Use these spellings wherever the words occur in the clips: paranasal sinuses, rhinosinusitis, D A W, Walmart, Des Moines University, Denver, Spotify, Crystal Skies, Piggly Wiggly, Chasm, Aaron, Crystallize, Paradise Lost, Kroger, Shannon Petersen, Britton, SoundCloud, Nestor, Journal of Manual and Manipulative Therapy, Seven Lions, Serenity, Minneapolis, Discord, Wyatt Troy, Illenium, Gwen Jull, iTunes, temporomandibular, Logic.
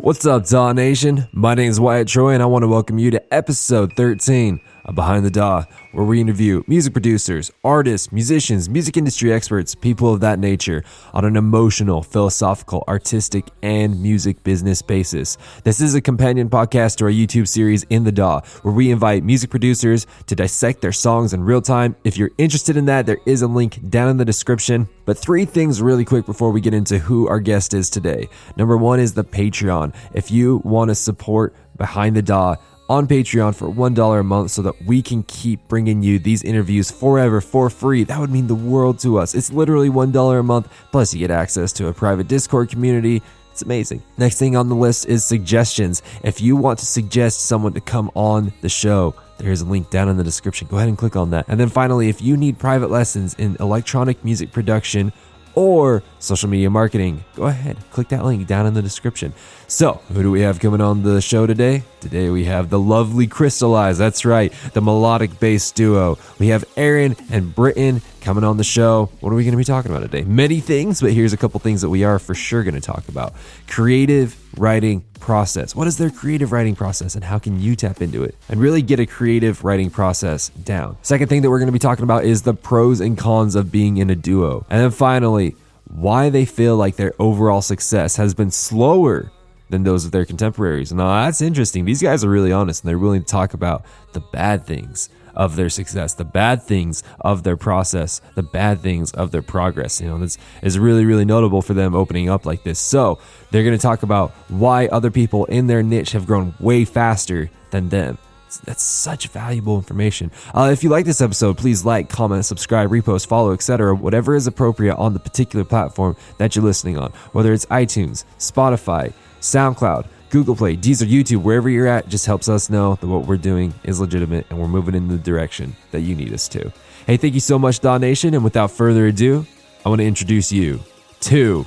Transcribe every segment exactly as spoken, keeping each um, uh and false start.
What's up, D A W Nation? My name is Wyatt Troy, and I want to welcome you to episode thirteen of Behind the D A W, where we interview music producers, artists, musicians, music industry experts, people of that nature, on an emotional, philosophical, artistic, and music business basis. This is a companion podcast to our YouTube series, In the D A W, where we invite music producers to dissect their songs in real time. If you're interested in that, there is a link down in the description. But three things really quick before we get into who our guest is today. Number one is the Patreon. If you want to support Behind the D A W on Patreon for one dollar a month so that we can keep bringing you these interviews forever for free, that would mean the world to us. It's literally one dollar a month, plus you get access to a private Discord community. It's amazing. Next thing on the list is suggestions. If you want to suggest someone to come on the show, there's a link down in the description. Go ahead and click on that. And then finally, if you need private lessons in electronic music production or social media marketing, go ahead, click that link down in the description. So, who do we have coming on the show today? Today we have the lovely Crystallize, that's right, the melodic bass duo. We have Aaron and Britton coming on the show. What are we going to be talking about today? Many things, but here's a couple things that we are for sure going to talk about. Creative writing process. What is their creative writing process, and how can you tap into it and really get a creative writing process down? Second thing that we're going to be talking about is the pros and cons of being in a duo. And then finally, why they feel like their overall success has been slower than those of their contemporaries. Now, that's interesting. These guys are really honest, and they're willing to talk about the bad things of their success, the bad things of their process, the bad things of their progress. You know, this is really, really notable for them opening up like this. So they're going to talk about why other people in their niche have grown way faster than them. That's such valuable information. Uh, if you like this episode, please like, comment, subscribe, repost, follow, et cetera. Whatever is appropriate on the particular platform that you're listening on, whether it's iTunes, Spotify, SoundCloud, Google Play, Deezer, YouTube, wherever you're at, just helps us know that what we're doing is legitimate and we're moving in the direction that you need us to. Hey, thank you so much, D A W Nation. And without further ado, I want to introduce you to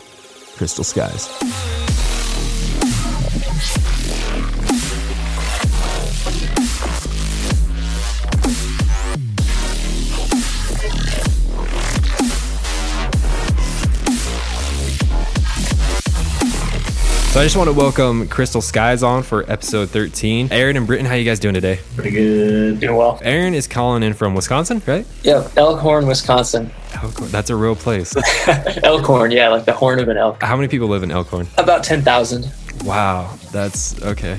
Crystal Skies. So I just want to welcome Crystal Skies on for episode thirteen. Aaron and Britton, how you guys doing today? Pretty good. Doing well. Aaron is calling in from Wisconsin, right? Yeah, Elkhorn, Wisconsin. Elkhorn, that's a real place. Elkhorn, yeah, like the horn of an elk. How many people live in Elkhorn? About ten thousand. Wow, that's okay.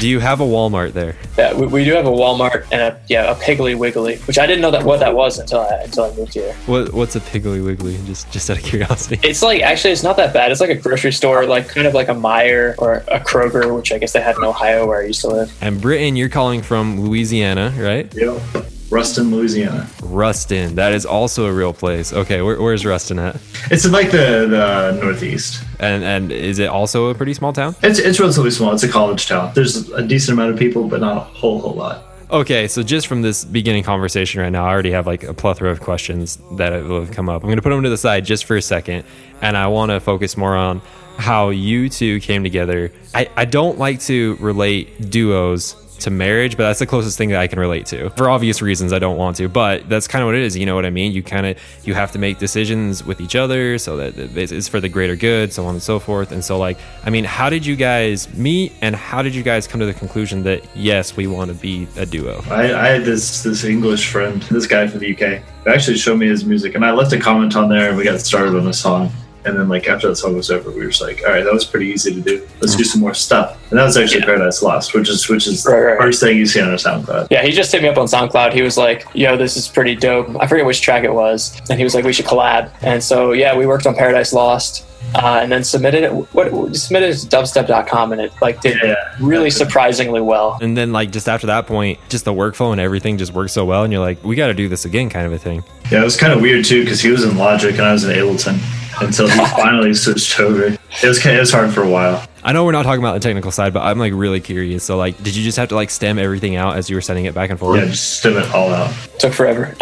Do you have a Walmart there? Yeah, we, we do have a Walmart and a yeah a Piggly Wiggly, which I didn't know that what that was until I until I moved here. What what's a Piggly Wiggly? Just just out of curiosity. It's like actually it's not that bad. It's like a grocery store, like kind of like a Meijer or a Kroger, which I guess they had in Ohio where I used to live. And Britton, you're calling from Louisiana, right? Yep. Ruston, Louisiana. Ruston, that is also a real place. Okay, where, where's Ruston at? It's like the, the northeast. And and is it also a pretty small town? It's it's relatively small. It's a college town. There's a decent amount of people, but not a whole whole lot. Okay, so just from this beginning conversation right now, I already have like a plethora of questions that have come up. I'm going to put them to the side just for a second, and I want to focus more on how you two came together. I, I don't like to relate duos to marriage, but that's the closest thing that I can relate to. For obvious reasons, I don't want to, but that's kind of what it is. You know what I mean? You kind of, you have to make decisions with each other so that it's for the greater good, so on and so forth. And so like, I mean, how did you guys meet and how did you guys come to the conclusion that, yes, we want to be a duo? I, I had this, this English friend, this guy from the U K, who actually showed me his music, and I left a comment on there and we got started on a song. And then like after that song was over, we were just like, all right, that was pretty easy to do. Let's do some more stuff. And that was actually yeah. Paradise Lost, which is which is right, the right. first thing you see on our SoundCloud. Yeah, he just hit me up on SoundCloud. He was like, yo, this is pretty dope. I forget which track it was. And he was like, we should collab. And so, yeah, we worked on Paradise Lost. Uh, and then submitted it. What submitted it to dubstep dot com, and it like did yeah, really surprisingly well. And then like just after that point, just the workflow and everything just worked so well, and you're like, we got to do this again, kind of a thing. Yeah, it was kind of weird too because he was in Logic and I was in Ableton until he finally switched over. It was kind of, it was hard for a while. I know we're not talking about the technical side, but I'm like really curious. So like, did you just have to like stem everything out as you were sending it back and forth? Yeah, just stem it all out. Took forever.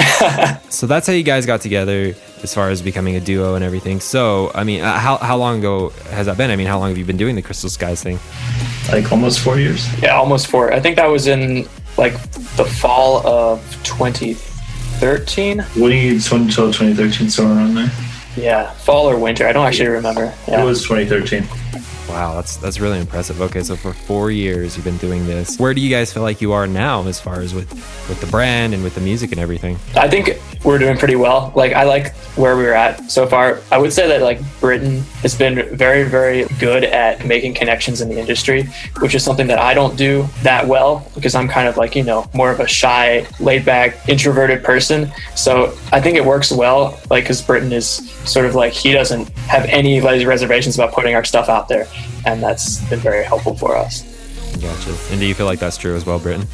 So that's how you guys got together as far as becoming a duo and everything. So, I mean, uh, how, how long ago has that been? I mean, how long have you been doing the Crystal Skies thing? Like almost four years. Yeah, almost four. I think that was in like the fall of twenty thirteen. What do you, until twenty thirteen, somewhere around there? Yeah, fall or winter. I don't actually remember. Yeah. It was twenty thirteen. Wow, that's that's really impressive. Okay, so for four years you've been doing this. Where do you guys feel like you are now as far as with, with the brand and with the music and everything? I think we're doing pretty well. Like, I like where we're at so far. I would say that like Britton has been very, very good at making connections in the industry, which is something that I don't do that well because I'm kind of like, you know, more of a shy, laid back, introverted person. So I think it works well, like, because Britton is sort of like, he doesn't have any like reservations about putting our stuff out there. And that's been very helpful for us. Gotcha. And do you feel like that's true as well, Britton?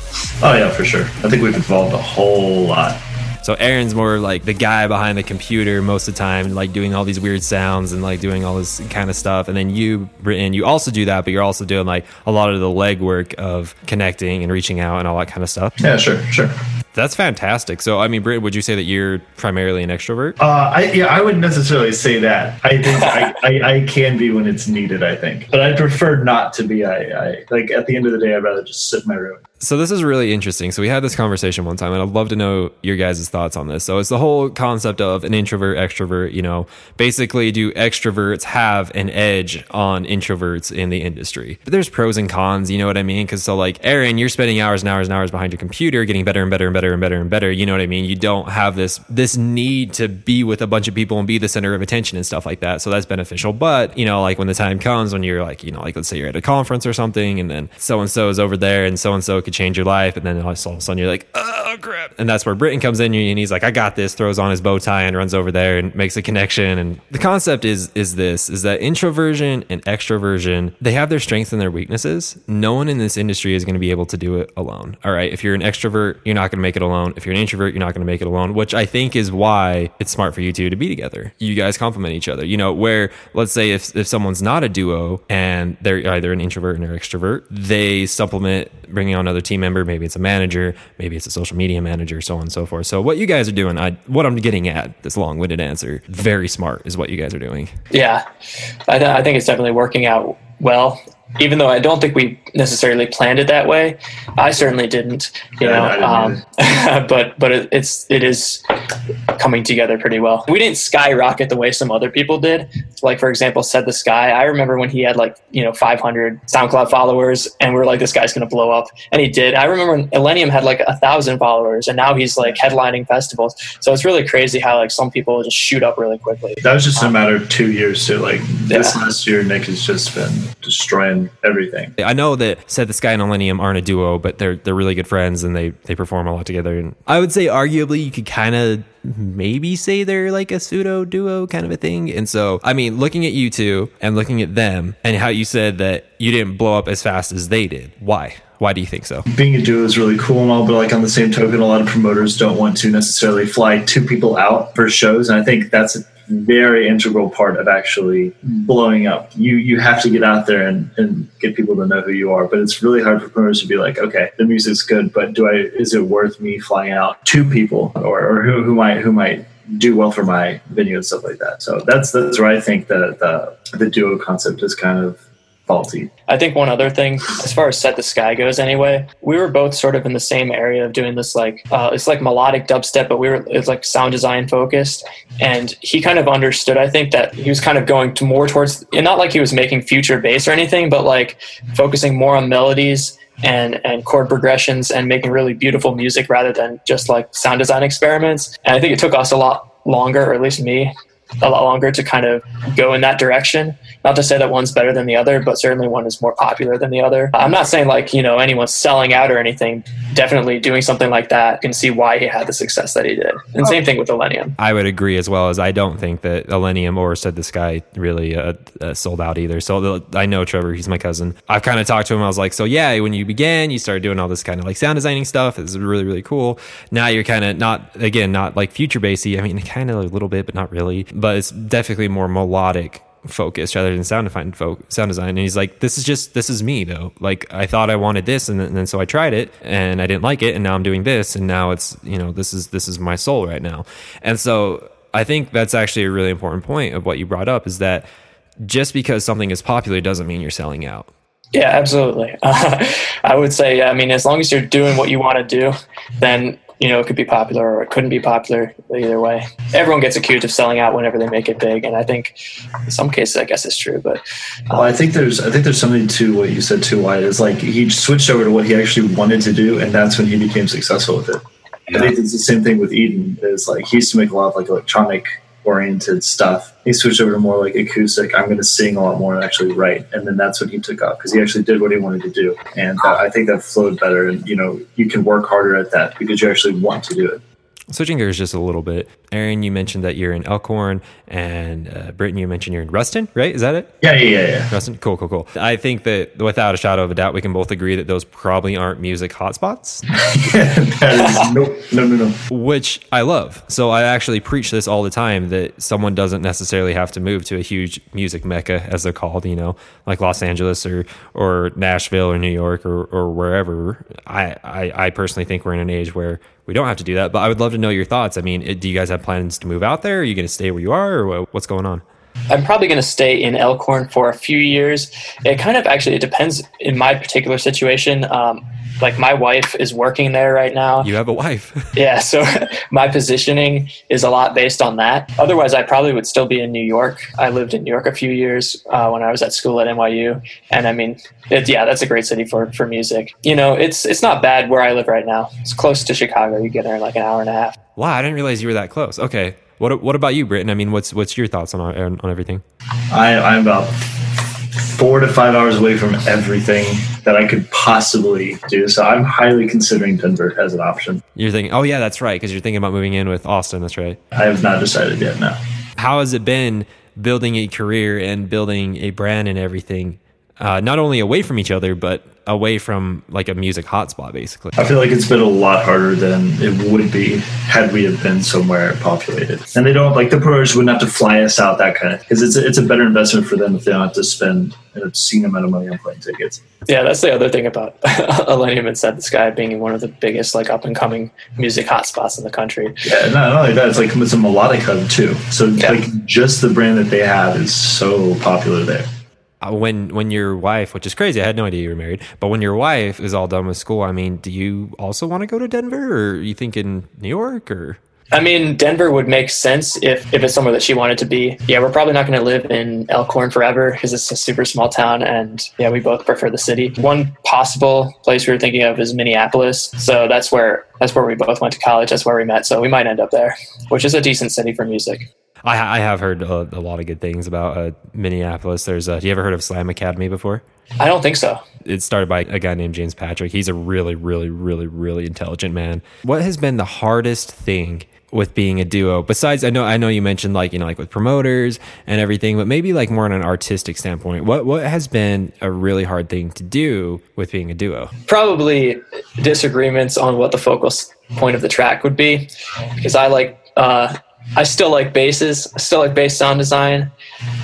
Oh yeah, for sure. I think we've evolved a whole lot. So Aaron's more like the guy behind the computer most of the time, like doing all these weird sounds and like doing all this kind of stuff. And then you, Britton, you also do that, but you're also doing like a lot of the legwork of connecting and reaching out and all that kind of stuff. Yeah, sure, sure. That's fantastic. So, I mean, Brit, would you say that you're primarily an extrovert? Uh, I, yeah, I wouldn't necessarily say that. I think I, I, I can be when it's needed, I think. But I'd prefer not to be. I, I Like, at the end of the day, I'd rather just sit in my room. So this is really interesting. So we had this conversation one time, and I'd love to know your guys' thoughts on this. So it's the whole concept of an introvert, extrovert, you know, basically do extroverts have an edge on introverts in the industry? But there's pros and cons, you know what I mean? Because so like, Aaron, you're spending hours and hours and hours behind your computer, getting better and better and better and better and better. You know what I mean? You don't have this, this need to be with a bunch of people and be the center of attention and stuff like that. So that's beneficial. But, you know, like when the time comes when you're like, you know, like let's say you're at a conference or something, and then so-and-so is over there and so-and-so could change your life, and then all of a sudden you're like, oh crap, and that's where Britton comes in and he's like, I got this, throws on his bow tie and runs over there and makes a connection. And the concept is is this is that introversion and extroversion, they have their strengths and their weaknesses. No one in this industry is going to be able to do it alone. All right, if you're an extrovert, you're not going to make it alone. If you're an introvert, you're not going to make it alone, which I think is why it's smart for you two to be together. You guys complement each other, you know, where let's say if, if someone's not a duo and they're either an introvert or an extrovert, they supplement bringing on another team member. Maybe it's a manager, maybe it's a social media manager, so on and so forth. So what you guys are doing, I, what I'm getting at, this long-winded answer, very smart is what you guys are doing. Yeah, I, th- I think it's definitely working out well, even though I don't think we necessarily planned it that way. I certainly didn't, you yeah, know, um, but, but it, it's, it is coming together pretty well. We didn't skyrocket the way some other people did. Like, for example, Said The Sky. I remember when he had like, you know, five hundred SoundCloud followers, and we were like, this guy's going to blow up. And he did. I remember when Illenium had like a thousand followers, and now he's like headlining festivals. So it's really crazy how like some people just shoot up really quickly. That was just um, a matter of two years too. Like this yeah. last year, Nick has just been destroying everything. I know that Said The Sky and Illenium aren't a duo, but they're they're really good friends, and they, they perform a lot together. And I would say arguably you could kind of maybe say they're like a pseudo duo kind of a thing. And so, I mean, looking at you two and looking at them and how you said that you didn't blow up as fast as they did. Why? Why do you think so? Being a duo is really cool and all, but like on the same token, a lot of promoters don't want to necessarily fly two people out for shows. And I think that's a very integral part of actually blowing up. You you have to get out there and, and get people to know who you are. But it's really hard for promoters to be like, okay, the music's good, but do I is it worth me flying out two people or, or who who might who might do well for my venue and stuff like that? So that's that's where I think that the the duo concept is kind of faulty. I think one other thing, as far as Set The Sky goes anyway, we were both sort of in the same area of doing this, like, uh, it's like melodic dubstep, but we were, it's like sound design focused. And he kind of understood, I think, that he was kind of going to more towards, and not like he was making future bass or anything, but like focusing more on melodies and and chord progressions and making really beautiful music rather than just like sound design experiments. And I think it took us a lot longer, or at least me, a lot longer to kind of go in that direction. Not to say that one's better than the other, but certainly one is more popular than the other. I'm not saying like, you know, anyone's selling out or anything. Definitely doing something like that, you can see why he had the success that he did. And same thing with Illenium. I would agree, as well as I don't think that Illenium or Said The Sky really uh, uh, sold out either. So the, I know Trevor, he's my cousin. I've kind of talked to him. I was like, so yeah, when you began, you started doing all this kind of like sound designing stuff. It's really, really cool. Now you're kind of not, again, not like future bassy. I mean, kind of a little bit, but not really. But it's definitely more melodic focused rather than sound defined folk sound design. And he's like, this is just, this is me though. Like I thought I wanted this. And then, and then, so I tried it and I didn't like it. And now I'm doing this. And now it's, you know, this is, this is my soul right now. And so I think that's actually a really important point of what you brought up, is that just because something is popular doesn't mean you're selling out. Yeah, absolutely. Uh, I would say, I mean, as long as you're doing what you want to do, then you know, it could be popular or it couldn't be popular. Either way, everyone gets accused of selling out whenever they make it big, and I think in some cases, I guess it's true. But um, well, I think there's I think there's something to what you said too. Why is like he switched over to what he actually wanted to do, and that's when he became successful with it. Yeah. I think it's the same thing with Eden. Is like he used to make a lot of like electronic oriented stuff. He switched over to more like acoustic. I'm going to sing a lot more and actually write. And then that's when he took off because he actually did what he wanted to do. And that, I think that flowed better. And, you know, you can work harder at that because you actually want to do it. Switching gears just a little bit. Aaron, you mentioned that you're in Elkhorn, and uh, Britton, you mentioned you're in Ruston, right? Is that it? Yeah, yeah, yeah, yeah. Ruston? Cool, cool, cool. I think that without a shadow of a doubt, we can both agree that those probably aren't music hotspots. no, no, no, no. Which I love. So I actually preach this all the time, that someone doesn't necessarily have to move to a huge music mecca, as they're called, you know, like Los Angeles or or Nashville or New York or, or wherever. I, I, I personally think we're in an age where we don't have to do that, but I would love to know your thoughts. I mean, do you guys have plans to move out there? Are you going to stay where you are, or what's going on? I'm probably going to stay in Elkhorn for a few years. It kind of actually it depends in my particular situation. Um, like my wife is working there right now. You have a wife. Yeah, so my positioning is a lot based on that. Otherwise, I probably would still be in New York. I lived in New York a few years uh, when I was at school at N Y U. And I mean, it, yeah, that's a great city for, for music. You know, it's it's not bad where I live right now. It's close to Chicago. You get there in like an hour and a half. Wow, I didn't realize you were that close. Okay. What What about you, Britton? I mean, what's what's your thoughts on on, on everything? I, I'm about four to five hours away from everything that I could possibly do, so I'm highly considering Denver as an option. You're thinking, oh yeah, that's right, because you're thinking about moving in with Austin. That's right. I have not decided yet. No. How has it been building a career and building a brand and everything? Uh, not only away from each other, but away from like a music hotspot, basically. I feel like it's been a lot harder than it would be had we have been somewhere populated. And they don't, like the promoters wouldn't have to fly us out, that kind of, because it's a, it's a better investment for them if they don't have to spend an obscene amount of money on plane tickets. Yeah, that's the other thing about Illenium and Said The Sky being one of the biggest like up and coming music hotspots in the country. Yeah, not only that, it's like it's a melodic hub too. So yeah. Like just the brand that they have is so popular there. When when your wife, which is crazy, I had no idea you were married, but when your wife is all done with school, I mean, do you also want to go to Denver, or are you thinking New York, or? I mean, Denver would make sense if, if it's somewhere that she wanted to be. Yeah, we're probably not going to live in Elkhorn forever because it's a super small town, and yeah, we both prefer the city. One possible place we were thinking of is Minneapolis, so that's where that's where we both went to college. That's where we met, so we might end up there, which is a decent city for music. I, I have heard a, a lot of good things about uh, Minneapolis. There's, a, have you ever heard of Slam Academy before? I don't think so. It started by a guy named James Patrick. He's a really, really, really, really intelligent man. What has been the hardest thing with being a duo? Besides, I know, I know you mentioned like, you know, like with promoters and everything, but maybe like more on an artistic standpoint, what, what has been a really hard thing to do with being a duo? Probably disagreements on what the focal point of the track would be, because I like, uh, I still like basses. I still like bass sound design.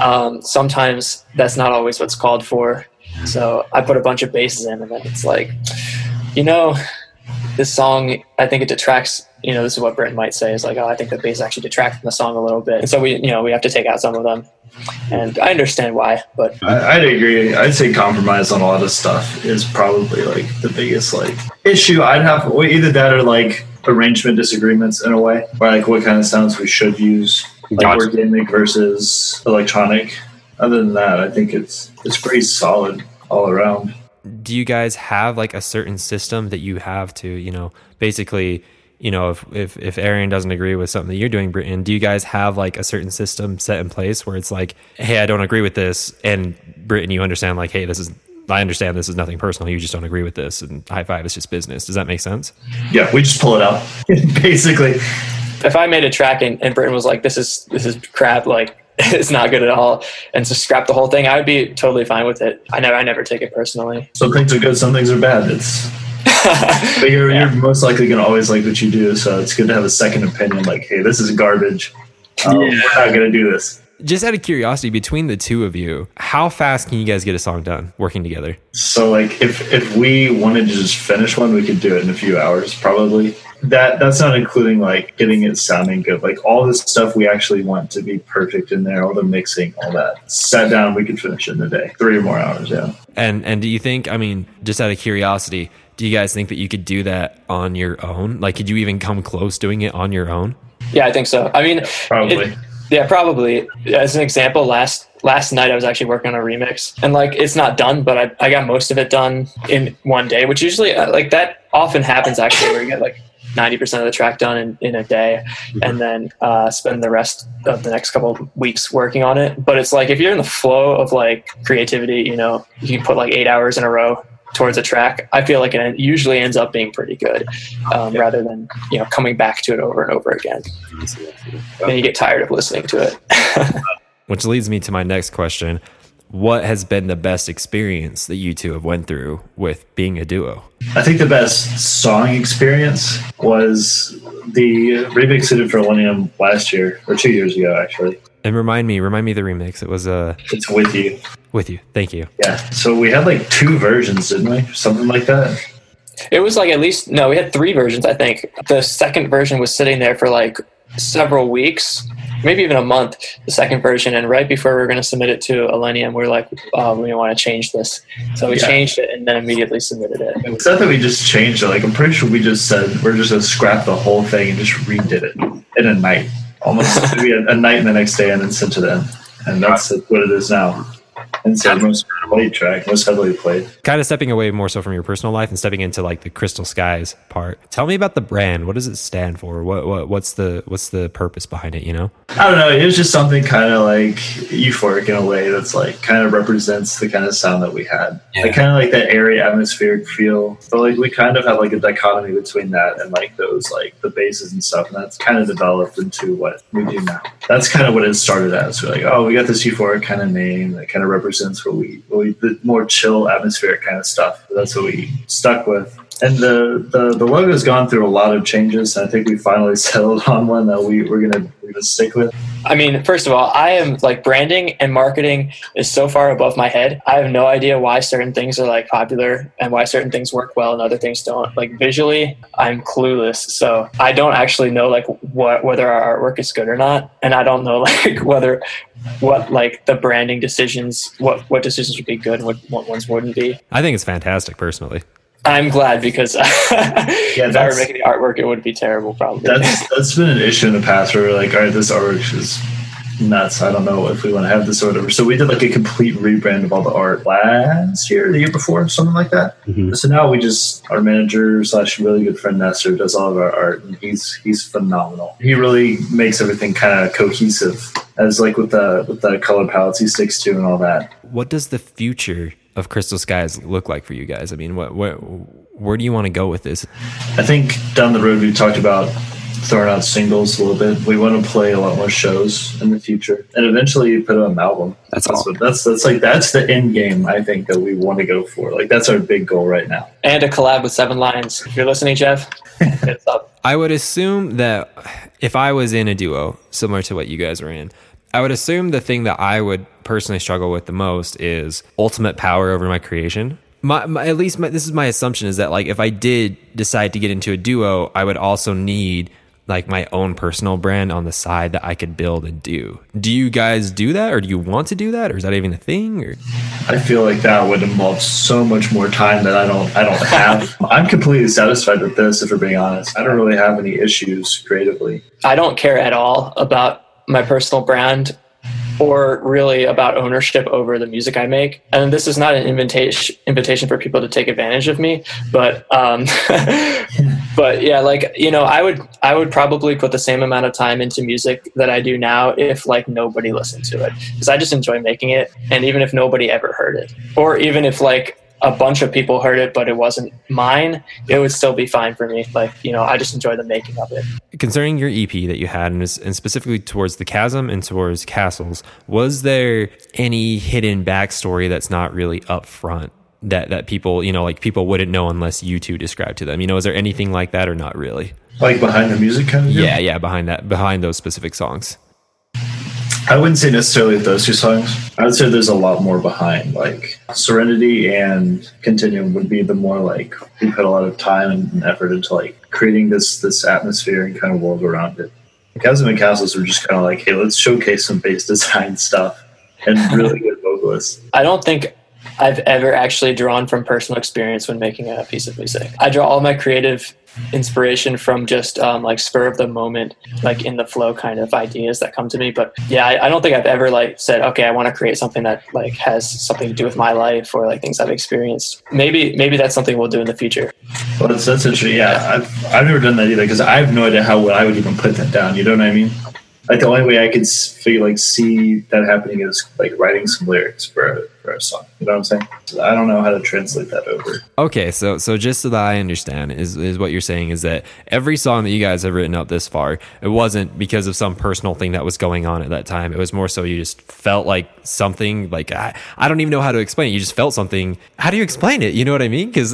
Um, sometimes that's not always what's called for. So I put a bunch of basses in, and then it's like, you know, this song, I think it detracts, you know, this is what Britton might say is like, oh, I think the bass actually detracts from the song a little bit. And so we, you know, we have to take out some of them. And I understand why, but. I, I'd agree. I'd say compromise on a lot of stuff is probably like the biggest like issue I'd have. Either that or like arrangement disagreements in a way, or like what kind of sounds we should use, like gotcha. Organic versus electronic. Other than that, I think it's it's pretty solid all around. Do you guys have like a certain system that you have to, you know, basically, you know, if if, if Aaron doesn't agree with something that you're doing, Britton, do you guys have like a certain system set in place where it's like, hey, I don't agree with this, and Britton, you understand like, hey, this is I understand this is nothing personal. You just don't agree with this. And high five is just business. Does that make sense? Yeah, we just pull it out, basically. If I made a track and, and Britton was like, this is this is crap, like, it's not good at all, and to scrap the whole thing, I would be totally fine with it. I never, I never take it personally. Some things are good, some things are bad. It's but you're, yeah. You're most likely going to always like what you do, so it's good to have a second opinion like, hey, this is garbage. Um, yeah. We're not going to do this. Just out of curiosity, between the two of you, how fast can you guys get a song done working together? So like if, if we wanted to just finish one, we could do it in a few hours, probably. that that's not including like getting it sounding good. Like all this stuff we actually want to be perfect in there, all the mixing, all that. Sat down, we could finish in a day, three or more hours, yeah. And and do you think, I mean, just out of curiosity, do you guys think that you could do that on your own? Like, could you even come close doing it on your own? Yeah, I think so. I mean, yeah, probably. It, yeah, probably. As an example, last last night I was actually working on a remix, and like it's not done, but I I got most of it done in one day, which usually like that often happens actually, where you get like ninety percent of the track done in, in a day, and then uh, spend the rest of the next couple of weeks working on it. But it's like if you're in the flow of like creativity, you know, you can put like eight hours in a row towards a track. I feel like it usually ends up being pretty good, um, yeah. rather than, you know, coming back to it over and over again. Then you get tired of listening to it. Which leads me to my next question. What has been the best experience that you two have went through with being a duo? I think the best song experience was the remix I did for Illenium last year, or two years ago, actually. And remind me, remind me of the remix. It was a... Uh, it's With You. With You. Thank you. Yeah. So we had like two versions, didn't we? Something like that. It was like at least... No, we had three versions, I think. The second version was sitting there for like several weeks, maybe even a month, the second version. And right before we were going to submit it to Illenium, we were like, um, we want to change this. So we yeah. changed it and then immediately submitted it. It's not that we just changed it. Like, I'm pretty sure we just said, we're just going to scrap the whole thing and just redid it in a night. Almost maybe a, a night the next day and then sent to them. And that's what it is now. And so most played track, most heavily played. Kind of stepping away more so from your personal life and stepping into like the Crystal Skies part. Tell me about the brand. What does it stand for? What what what's the what's the purpose behind it, you know? I don't know. It was just something kind of like euphoric in a way that's like kind of represents the kind of sound that we had. Yeah. Like kind of like that airy atmospheric feel. But like we kind of had like a dichotomy between that and like those like the basses and stuff. And that's kind of developed into what we do now. That's kind of what it started as. We're like, oh, we got this euphoric kind of name that kind of represents what we, what we the more chill atmospheric kind of stuff. That's what we stuck with. And the, the, the logo has gone through a lot of changes. And I think we finally settled on one that we, we're going to stick with. I mean, first of all, I am like branding and marketing is so far above my head. I have no idea why certain things are like popular and why certain things work well and other things don't. Like visually, I'm clueless. So I don't actually know like what, whether our artwork is good or not. And I don't know like whether... what like the branding decisions, what what decisions would be good and what, what ones wouldn't be. I think it's fantastic personally. I'm glad because yeah, if I were making the artwork, it would be terrible probably. That's that's been an issue in the past where we're like, all right, this artwork is nuts. I don't know if we want to have this or whatever. So we did like a complete rebrand of all the art last year, the year before, something like that. Mm-hmm. So now we just, our manager slash really good friend Nestor does all of our art, and he's he's phenomenal. He really makes everything kind of cohesive. As like with the with the color palettes he sticks to and all that. What does the future of Crystal Skies look like for you guys? I mean, what, what where do you want to go with this? I think down the road we talked about throwing out singles a little bit. We want to play a lot more shows in the future, and eventually put out an album. That's that's, what, that's that's like that's the end game. I think that we want to go for. Like that's our big goal right now. And a collab with Seven Lions. If you're listening, Jeff, it's up. I would assume that if I was in a duo similar to what you guys are in. I would assume the thing that I would personally struggle with the most is ultimate power over my creation. My, my at least my, this is my assumption is that like if I did decide to get into a duo, I would also need like my own personal brand on the side that I could build and do. Do you guys do that, or do you want to do that, or is that even a thing? Or I feel like that would involve so much more time that I don't I don't have. I'm completely satisfied with this, if we're being honest. I don't really have any issues creatively. I don't care at all about my personal brand or really about ownership over the music I make. And this is not an invitation invitation for people to take advantage of me, but, um, but yeah, like, you know, I would, I would probably put the same amount of time into music that I do now if like nobody listened to it, because I just enjoy making it. And even if nobody ever heard it, or even if like a bunch of people heard it, but it wasn't mine, it would still be fine for me. Like, you know, I just enjoy the making of it. Concerning your E P that you had, and, and specifically towards the Chasm and towards Castles, was there any hidden backstory that's not really up front that, that people, you know, like people wouldn't know unless you two described to them? You know, is there anything like that or not really? Like behind the music kind of deal? Yeah, yeah, behind that, behind those specific songs. I wouldn't say necessarily those two songs. I would say there's a lot more behind. Like Serenity and Continuum would be the more like we put a lot of time and effort into like creating this this atmosphere and kind of world around it. Chasm and Castles were just kind of like, hey, let's showcase some bass design stuff and really good vocalists. I don't think I've ever actually drawn from personal experience when making a piece of music. I draw all my creative inspiration from just um, like spur of the moment, like in the flow kind of ideas that come to me. But yeah, I, I don't think I've ever like said, okay, I want to create something that like has something to do with my life or like things I've experienced. Maybe, maybe that's something we'll do in the future. Well, that's, that's interesting. Yeah. I've, I've never done that either. Cause I have no idea how I would even put that down. You know what I mean? Like the only way I could figure, like see that happening is like writing some lyrics for a, for a song. You know what I'm saying? I don't know how to translate that over. Okay, so so just so that I understand is is what you're saying is that every song that you guys have written up this far, it wasn't because of some personal thing that was going on at that time. It was more so you just felt like something. Like I, I don't even know how to explain it. You just felt something. How do you explain it? You know what I mean? Because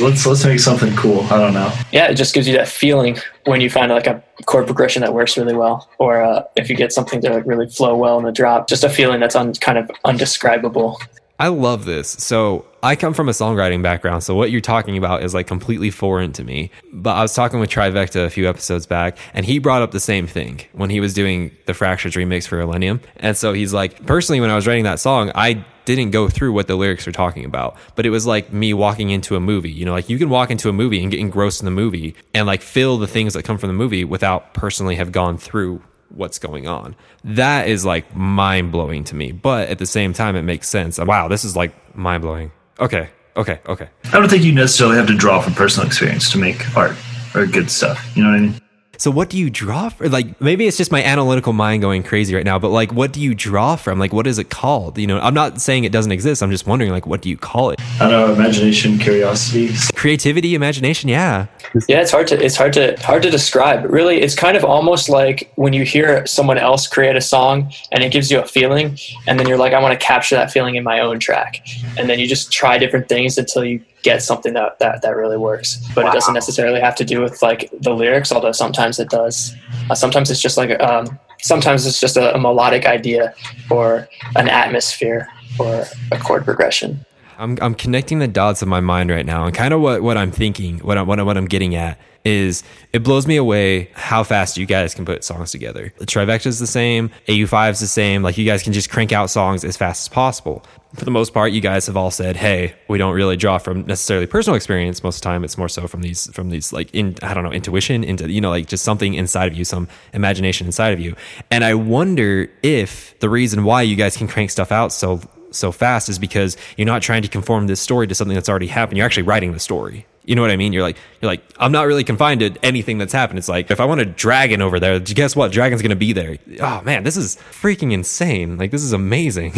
let's let's make something cool. I don't know. Yeah, it just gives you that feeling when you find like a chord progression that works really well, or uh, if you get something to really flow well in the drop, just a feeling that's un- kind of undescribable. I love this. So I come from a songwriting background, so what you're talking about is like completely foreign to me. But I was talking with Trivecta a few episodes back, and he brought up the same thing when he was doing the Fractures remix for Illenium. And so he's like, personally, when I was writing that song, I didn't go through what the lyrics were talking about, but it was like me walking into a movie. You know, like you can walk into a movie and get engrossed in the movie and like feel the things that come from the movie without personally have gone through what's going on. That is like mind-blowing to me, but at the same time it makes sense. Wow, this is like mind-blowing. Okay, okay, okay. I don't think you necessarily have to draw from personal experience to make art or good stuff. You know what I mean? So what do you draw from? Like, maybe it's just my analytical mind going crazy right now, but like, what do you draw from? Like, what is it called? You know, I'm not saying it doesn't exist. I'm just wondering, like, what do you call it? I don't know, imagination, curiosity. Creativity, imagination, yeah. Yeah, it's hard to, it's hard to, hard to describe. Really, it's kind of almost like when you hear someone else create a song and it gives you a feeling, and then you're like, I want to capture that feeling in my own track. And then you just try different things until you get something that, that, that really works. But wow, it doesn't necessarily have to do with like the lyrics, although sometimes it does. Uh, sometimes it's just like, um, sometimes it's just a, a melodic idea or an atmosphere or a chord progression. I'm I'm connecting the dots in my mind right now, and kind of what, what I'm thinking, what I'm, what, I'm, what I'm getting at is it blows me away how fast you guys can put songs together. Trivecta is the same, A U five is the same. Like, you guys can just crank out songs as fast as possible. For the most part, you guys have all said, hey, we don't really draw from necessarily personal experience. Most of the time, it's more so from these, from these like, in, I don't know, intuition, into, you know, like just something inside of you, some imagination inside of you. And I wonder if the reason why you guys can crank stuff out so so fast is because you're not trying to conform this story to something that's already happened. You're actually writing the story. You know what I mean? You're like, you're like, I'm not really confined to anything that's happened. It's like, if I want a dragon over there, guess what? Dragon's going to be there. Oh man, this is freaking insane. Like, this is amazing.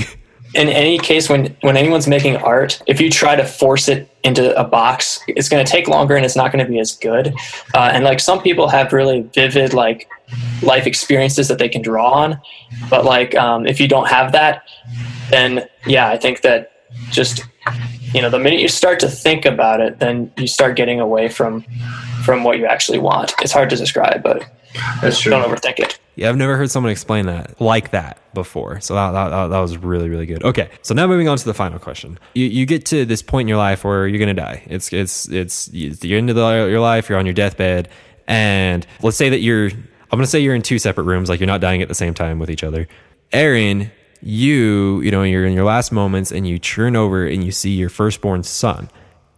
In any case, when, when anyone's making art, if you try to force it into a box, it's going to take longer and it's not going to be as good. Uh, and like, some people have really vivid, like life experiences that they can draw on. But like, um, if you don't have that, then yeah, I think that just, you know, the minute you start to think about it, then you start getting away from from what you actually want. It's hard to describe, but that's true. Don't overthink it. Yeah, I've never heard someone explain that like that before. So that, that, that was really, really good. Okay, so now moving on to the final question. You you get to this point in your life where you're gonna die. It's it's it's, it's the end of the, your life. You're on your deathbed, and let's say that you're. I'm gonna say you're in two separate rooms. Like, you're not dying at the same time with each other. Aaron, you, you know, you're in your last moments and you turn over and you see your firstborn son,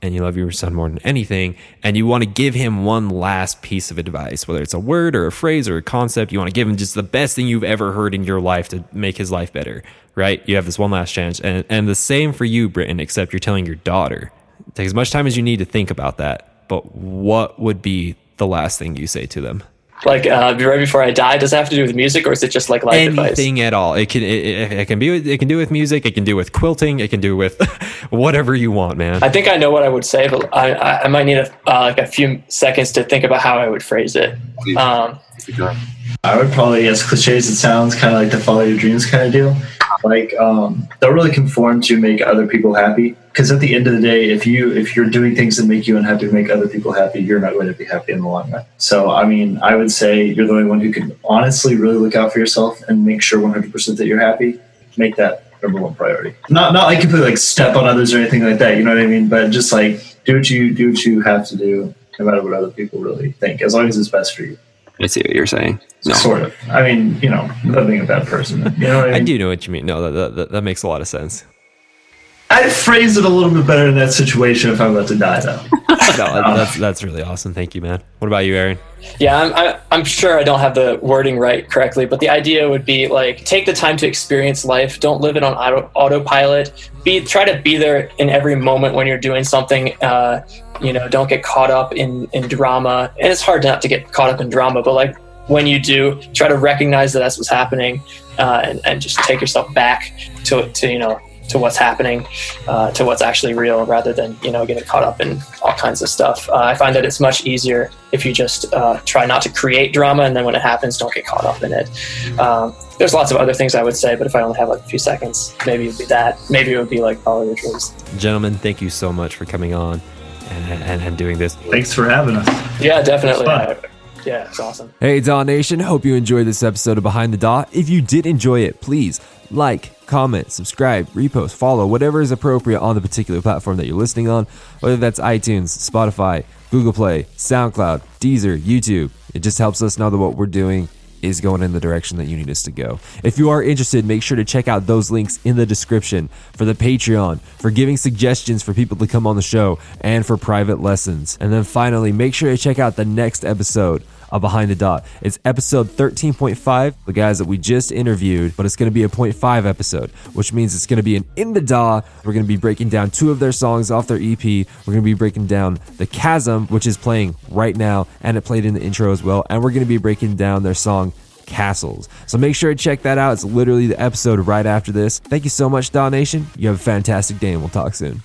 and you love your son more than anything, and you want to give him one last piece of advice, whether it's a word or a phrase or a concept. You want to give him just the best thing you've ever heard in your life to make his life better, right? You have this one last chance. And, and the same for you, Britton, except you're telling your daughter. Take as much time as you need to think about that, but what would be the last thing you say to them? Like, uh, right before I die, does it have to do with music, or is it just like life advice? Anything at all. It can it, it can be it can do with music. It can do with quilting. It can do with whatever you want, man. I think I know what I would say, but I I might need a uh, like a few seconds to think about how I would phrase it. Um, I would probably, as cliche as it sounds, kind of like the follow your dreams kind of deal. like um, they'll really conform to make other people happy. Because at the end of the day, if you if you're doing things that make you unhappy, make other people happy, you're not going to be happy in the long run. So, I mean, I would say you're the only one who can honestly really look out for yourself and make sure one hundred percent that you're happy. Make that number one priority. Not not like completely like step on others or anything like that. You know what I mean? But just like do what you do what you have to do, no matter what other people really think, as long as it's best for you. I see what you're saying. No. Sort of. I mean, you know, not being a bad person. You know what I mean? I do know what you mean. No, that, that that makes a lot of sense. I'd phrase it a little bit better in that situation if I'm about to die, though. No, that's that's really awesome. Thank you, man. What about you, Aaron? Yeah, I'm, I'm I'm sure I don't have the wording right correctly, but the idea would be like take the time to experience life. Don't live it on auto, autopilot. Be try to be there in every moment when you're doing something. Uh, you know, don't get caught up in in drama. And it's hard not to get caught up in drama, but like when you do, try to recognize that that's what's happening, uh, and and just take yourself back to to you know. to what's happening, uh, to what's actually real, rather than, you know, getting caught up in all kinds of stuff. Uh, I find that it's much easier if you just uh, try not to create drama, and then when it happens, don't get caught up in it. Um, there's lots of other things I would say, but if I only have like a few seconds, maybe it would be that. Maybe it would be like follow your dreams. Gentlemen, thank you so much for coming on and, and, and doing this. Thanks for having us. Yeah, definitely. Yeah, it's awesome. Hey, D A W Nation. Hope you enjoyed this episode of Behind the D A W. If you did enjoy it, please like, comment, subscribe, repost, follow, whatever is appropriate on the particular platform that you're listening on, whether that's iTunes, Spotify, Google Play, SoundCloud, Deezer, YouTube. It just helps us know that what we're doing is going in the direction that you need us to go. If you are interested, make sure to check out those links in the description for the Patreon, for giving suggestions for people to come on the show, and for private lessons. And then finally, make sure to check out the next episode of Behind the D A W. It's episode thirteen point five, the guys that we just interviewed, but it's going to be a point five episode, which means it's going to be an In the D A W. We're going to be breaking down two of their songs off their E P. We're going to be breaking down the Chasm, which is playing right now, and it played in the intro as well, and we're going to be breaking down their song Castles. So make sure to check that out. It's literally the episode right after this. Thank you so much, D A W Nation. You have a fantastic day, and we'll talk soon.